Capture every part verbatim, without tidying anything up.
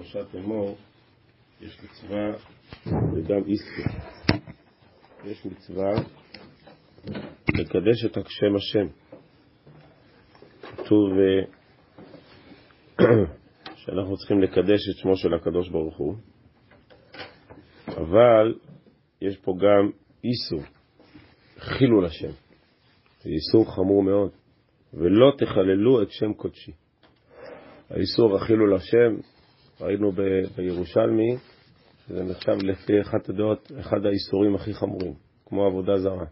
בפרשת אמור יש מצווה וגם איסור. יש מצווה לקדש את שם השם. כתוב שאנחנו צריכים לקדש את שמו של הקדוש ברוך הוא, אבל יש פה גם איסור, חילול השם. זה איסור חמור מאוד. ולא תחללו את שם קודשי. האיסור החילול השם, ראינו ב- בירושלמי, שזה נחשב לפי אחת הדעות, אחד האיסורים הכי חמורים, כמו עבודה זרה.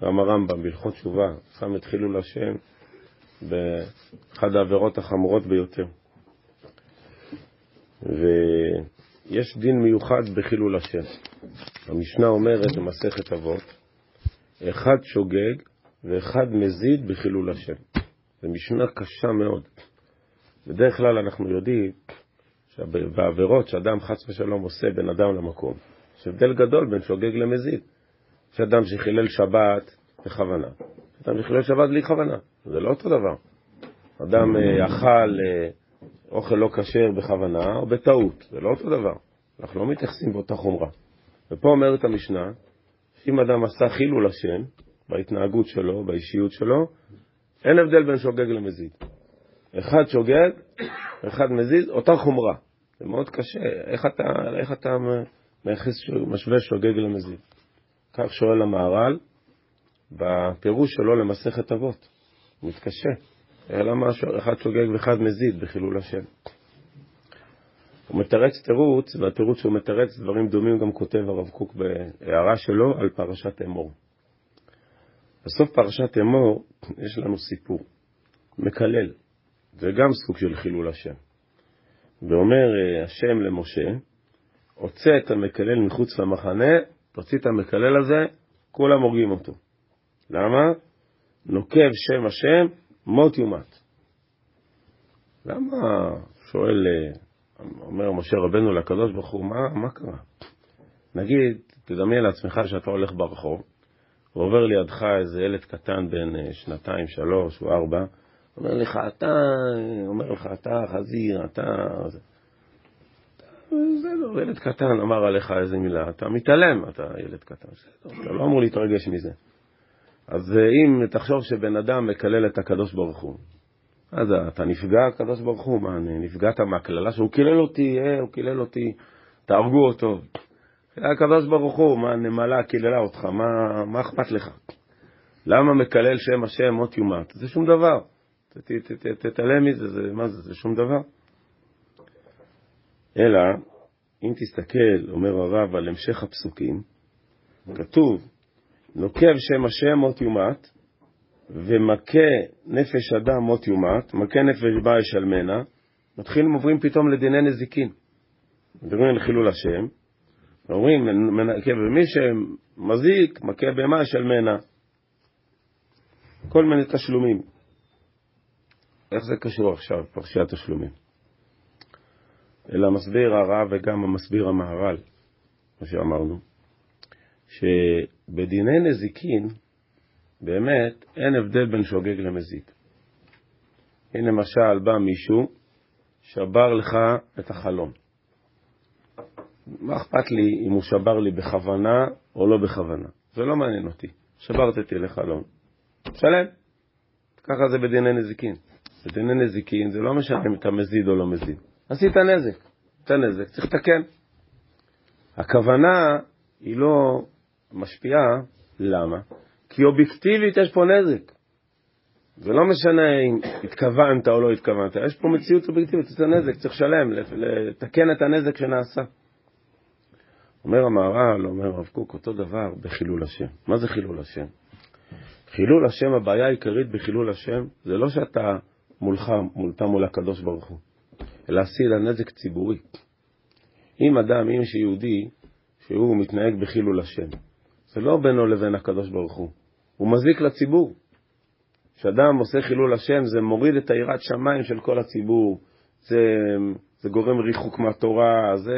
גם הרמב"ם, בהלכות תשובה, שם את חילול השם באחד העבירות החמורות ביותר. ויש דין מיוחד בחילול השם. המשנה אומרת במסכת אבות, אחד שוגג ואחד מזיד בחילול השם. זה משנה קשה מאוד. בדרך כלל אנחנו יודעים שבעבירות שאדם חס ושלום עושה בין אדם למקום, יש הבדל גדול בין שוגג למזיד. יש אדם שחילל שבת בכוונה, אדם שחילל שבת בלי כוונה. זה לא אותו דבר. אדם אכל אוכל לא כשר בכוונה או בטעות, זה לא אותו דבר. אנחנו לא מתייחסים באותה חומרה. ופה אומרת המשנה, אם אדם עשה חילול השם, בהתנהגות שלו, באישיות שלו, אין הבדל בין שוגג למזיד. אחד שוגג, אחד מזיד, אותה חומרה. זה מאוד קשה. איך אתה, איך אתה משווה שוגג למזיד? כך שואל המהר"ל, בפירוש שלו למסכת אבות. הוא מתקשה. למה אחד שוגג ואחד מזיד בחילול השם? הוא מתרץ תירוץ, והתירוץ שהוא מתרץ דברים דומים גם כותב הרב קוק בהערה שלו על פרשת אמור. בסוף פרשת אמור יש לנו סיפור מקלל, זה גם סוג של חילול השם. ואומר השם למשה, הוצא את המקלל מחוץ למחנה, תוציא את המקלל הזה, כולם הורגים אותו. למה? נוקב שם השם, מות יומת. למה? שואל, אומר משה רבנו לקדוש ברוך הוא, מה, מה קרה? נגיד, תדמיין לעצמך שאתה הולך ברחוב, ועובר לידך איזה ילד קטן בין שנתיים, שלוש או ארבע, אומר לך, אתה, אומר לך, אתה חזיר, אתה... זה לא, ילד קטן אמר עליך איזה מילה, אתה מתעלם, אתה ילד קטן, אתה לא אמור להתרגש מזה. אז אם תחשוב שבן אדם מקלל את הקדוש ברוך הוא, אז אתה נפגע, הקדוש ברוך הוא, מה, נפגעת מהקללה שהוא קילל אותי, אה, הוא קילל אותי, תהרגו אותו. הקדוש ברוך הוא, מה נמלה קיללה אותך, מה, מה אכפת לך? למה מקלל שם השם מות יומת? זה שום דבר. תתעלם מזה, זה, מה זה, זה שום דבר. אלא, אם תסתכל, אומר הרב, על המשך הפסוקים, כתוב, נוקב שם השם מות יומת, ומכה נפש אדם מות יומת, מכה נפש בא ישלמנה, מתחילים עוברים פתאום לדיני נזיקין. מדברים לחילול השם, אומרים, מי שמזיק, מכה במה ישלמנה. כל מיני תשלומים. איך זה קשור עכשיו, פרשיית תשלומים? אלא מסביר הרב וגם המסביר המהר"ל, מה שאמרנו, שבדיני נזיקין, באמת, אין הבדל בין שוגג למזיד. הנה למשל, בא מישהו, שבר לך את החלום. מה אכפת לי אם הוא שבר לי בכוונה או לא בכוונה? זה לא מעניין אותי. שברתי לחלום. שלם. ככה זה בדיני נזיקין. בדיני נזיקין זה לא משנה אם אתה מזיד או לא מזיד. עשית נזק. את הנזק צריך לתקן. הכוונה היא לא משפיעה. למה? כי אובייקטיבית יש פה נזק. זה לא משנה אם התכוונת או לא התכוונת. יש פה מציאות אובייקטיבית. עשית נזק. צריך שלם. לתקן את הנזק שנעשה. אומר המהר"ל, אומר הרב קוק, אותו דבר בחילול השם. מה זה חילול השם? חילול השם, הבעיה העיקרית בחילול השם, זה לא שאתה מולך, מולתה מול הקדוש ברוך הוא, אלא עשית נזק ציבורי. אם אדם, אם שיהודי, שהוא מתנהג בחילול השם, זה לא בינו לבין הקדוש ברוך הוא, הוא מזיק לציבור. כשאדם עושה חילול השם, זה מוריד את יראת שמיים של כל הציבור, זה, זה גורם ריחוק מהתורה, זה...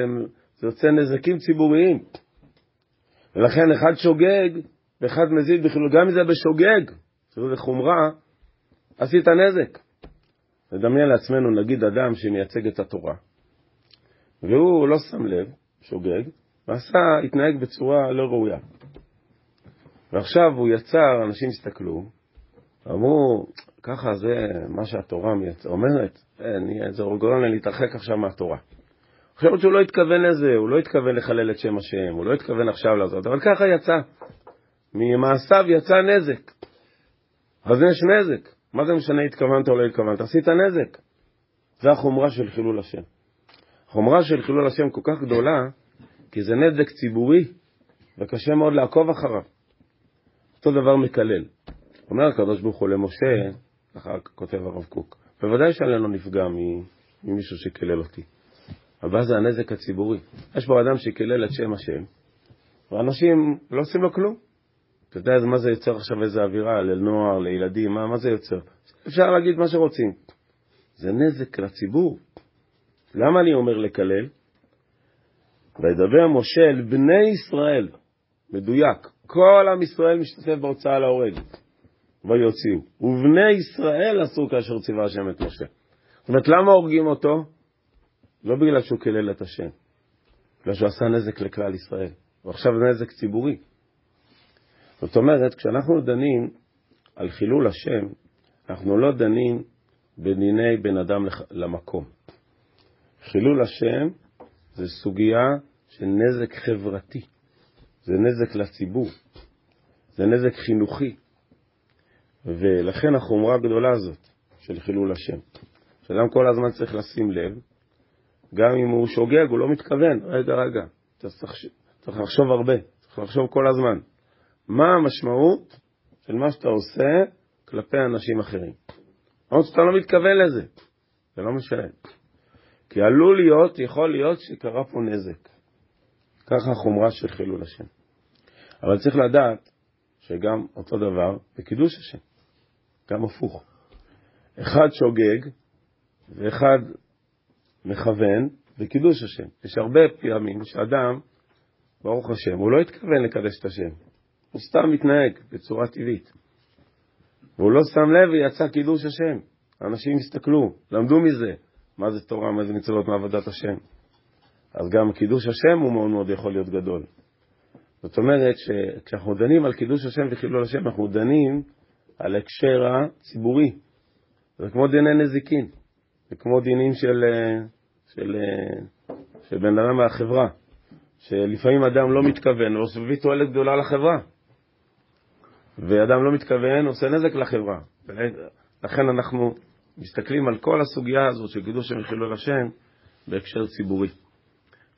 זה יוצא נזקים ציבוריים. ולכן אחד שוגג ואחד מזיד בחילול, גם אם זה בשוגג, שזה חומרה, עשית נזק. נדמיין לעצמנו, נגיד אדם שמייצג את התורה, והוא לא שם לב, שוגג, ועשה, התנהג בצורה לא ראויה. ועכשיו הוא יצר, אנשים הסתכלו, אמרו, ככה זה מה שהתורה מייצ... אומרת, אין, זה גורם לי להתרחק עכשיו מהתורה. עכשיו שהוא לא התכוון לזה, הוא לא התכוון לחלל את שם השם, הוא לא התכוון עכשיו לעזרת, אבל ככה יצא. ממעשיו יצא נזק. אז יש נזק. מה זה משנה התכוונת או לא התכוונת? עשית נזק. זה החומרה של חילול השם. החומרה של חילול השם כל כך גדולה, כי זה נזק ציבורי, וקשה מאוד לעקוב אחריו. אותו דבר מקלל. אומר הקדוש ברוך הוא למשה, אחר כותב הרב קוק, בוודאי שעלינו נפגע ממישהו שכלל אותי. אבל זה הנזק הציבורי. יש פה אדם שכלל את שם השם, ואנשים לא עושים לו כלום. אתה יודע מה זה יוצר עכשיו, איזו אווירה, לנוער, לילדים, מה, מה זה יוצר? אפשר להגיד מה שרוצים. זה נזק לציבור. למה אני אומר לקלל? וידבר משה אל בני ישראל, מדויק, כל עם ישראל משתתף בהוצאה להורג, ויוציאו. ובני ישראל עשו כאשר ציווה השם את משה. זאת אומרת, למה הורגים אותו? לא בגלל שהוא כלל את השם, בגלל שהוא עשה נזק לכלל ישראל. ועכשיו זה נזק ציבורי. זאת אומרת, כשאנחנו דנים על חילול השם, אנחנו לא דנים בדיני בין אדם למקום. חילול השם זה סוגיה של נזק חברתי, זה נזק לציבור, זה נזק חינוכי, ולכן החומרה הגדולה הזאת של חילול השם. שאדם כל הזמן צריך לשים לב, גם אם הוא שוגג, הוא לא מתכוון, רגע, רגע, צריך לחשוב הרבה, צריך לחשוב כל הזמן. מה המשמעות של מה שאתה עושה כלפי אנשים אחרים? עוד שאתה לא מתכוון לזה, זה לא משנה. כי עלול להיות, יכול להיות שקרה פה נזק. ככה החומרה של חילול השם. אבל צריך לדעת שגם אותו דבר בקידוש השם. גם הפוך. אחד שוגג ואחד מכוון בקידוש השם. יש הרבה פעמים שאדם, ברוך השם, הוא לא התכוון לקדש את השם. הוא סתם מתנהג בצורה טבעית. והוא לא שם לב ויצא קידוש השם. אנשים הסתכלו, למדו מזה. מה זה תורה, מה זה מצוות מעבודת השם. אז גם קידוש השם הוא מאוד מאוד יכול להיות גדול. זאת אומרת שכשאנחנו דנים על קידוש השם וחילול השם, אנחנו דנים על הקשר הציבורי. זה כמו דיני נזיקין. זה כמו דינים של, של, של בן אדם מהחברה. שלפעמים אדם לא מתכוון, הוא סביבי תועלת גדולה לחברה. ואדם לא מתכוון, עושה נזק לחברה. לכן אנחנו מסתכלים על כל הסוגיה הזאת של קידוש השם וחילול השם בהקשר ציבורי.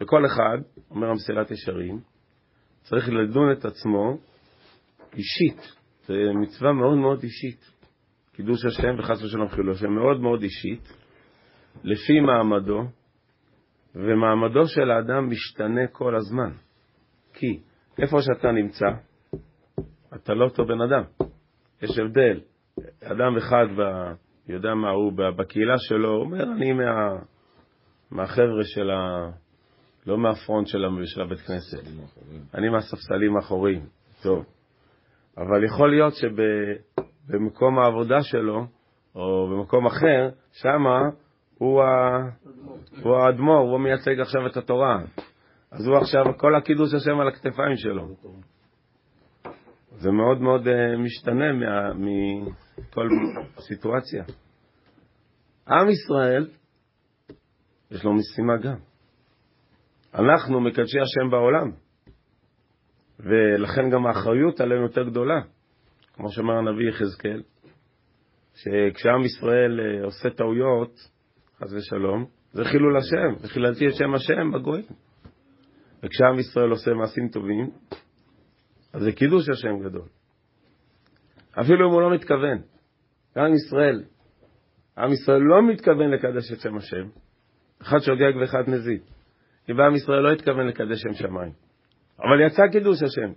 וכל אחד, אומר המסילת ישרים, צריך לדון את עצמו אישית. זה מצווה מאוד מאוד אישית. קידוש השם וחס ושלום חילול השם מאוד מאוד אישית, לפי מעמדו, ומעמדו של האדם משתנה כל הזמן. כי איפה שאתה נמצא, אתה לא אותו בן אדם. יש הבדל. אדם אחד ב... יודע מה הוא, בקהילה שלו, הוא אומר, אני מה, מהחבר'ה של ה... לא מהפרונט של, של הבית כנסת. אני מהספסלים האחוריים. טוב. אבל יכול להיות שבמקום העבודה שלו, או במקום אחר, שמה הוא, ה... הוא האדמו"ר, הוא מייצג עכשיו את התורה. אז הוא עכשיו, כל הקידוש השם על הכתפיים שלו. זה מאוד מאוד משתנה מה... מכל סיטואציה. עם ישראל, יש לו משימה גם. אנחנו מקדשי השם בעולם, ולכן גם האחריות עלינו יותר גדולה. כמו שאמר הנביא יחזקאל, שכשעם ישראל עושה טעויות, חס ושלום, זה חילול השם, זה חיללתי את שם השם בגויים. וכשעם ישראל עושה מעשים טובים, אז זה קידוש השם גדול. אפילו אם הוא לא מתכוון. עם ישראל, עם ישראל לא מתכוון לקדש את שם השם. אחד שוגג ואחד מזיד. כי בעם ישראל לא התכוון לקדש שם שמיים. אבל יצא קידוש השם.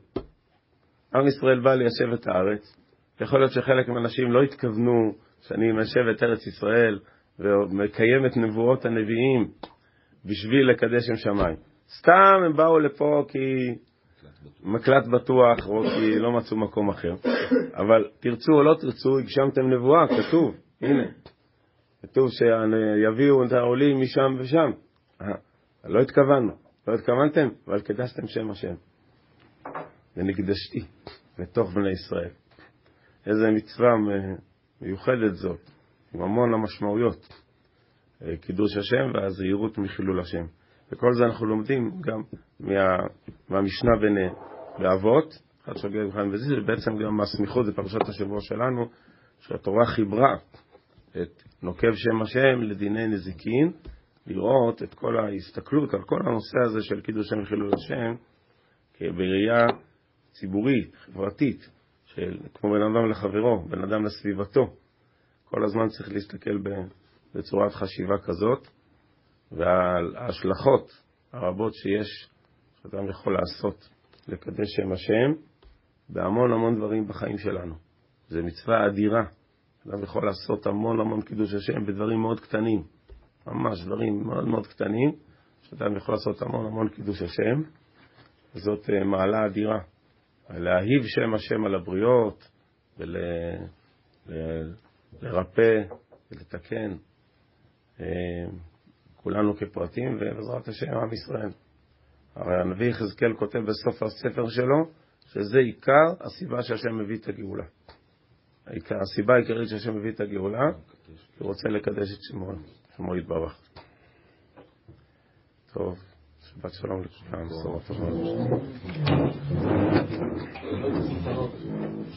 עם ישראל בא ליישב את הארץ. יכול להיות שחלק מהאנשים לא התכוונו שאני מיישב את ארץ ישראל ומקיים את נבואות הנביאים בשביל לקדש שם שמיים. סתם הם באו לפה כי... מקלט בטוח, או כי לא מצאו מקום אחר. אבל תרצו או לא תרצו, הגשמתם נבואה, כתוב, הנה. כתוב שיביאו את העולים משם ושם. לא התכוונו, לא התכוונתם, אבל קדשתם שם השם. ונקדשתי לתוך בני ישראל. איזה מצווה מיוחדת זאת, עם המון המשמעויות. קידוש השם והזהירות מחילול השם. וכל זה אנחנו לומדים גם מה, מהמשנה ביניהם. באבות, אחד שוגר יוחנן וזיז, ובעצם גם מהסמיכות, זה פרשת השבוע שלנו, שהתורה חיברה את נוקב שם השם לדיני נזיקין, לראות את כל ההסתכלות על כל הנושא הזה של קידוש שם וחילול השם, בראייה ציבורית, חברתית, של, כמו בן אדם לחברו, בן אדם לסביבתו. כל הזמן צריך להסתכל בצורת חשיבה כזאת, ועל ההשלכות הרבות שיש, שאדם יכול לעשות, לקדש שם השם, בהמון המון דברים בחיים שלנו. זה מצווה אדירה. אדם יכול לעשות המון המון קידוש השם בדברים מאוד קטנים. ממש דברים מאוד מאוד קטנים, שאדם יכול לעשות המון המון קידוש השם. זאת מעלה אדירה. להאהיב שם השם על הבריות, ולרפא, ולתקן. כולנו כפרטים, ובעזרת השם עם ישראל. הרי הנביא חזקאל כותב בסוף הספר שלו, שזה עיקר הסיבה שהשם מביא את הגאולה. הסיבה העיקרית שהשם מביא את הגאולה, הוא רוצה לקדש את שמו, שמו יתברך. טוב, שבת שלום לכולם, בשורות טובות.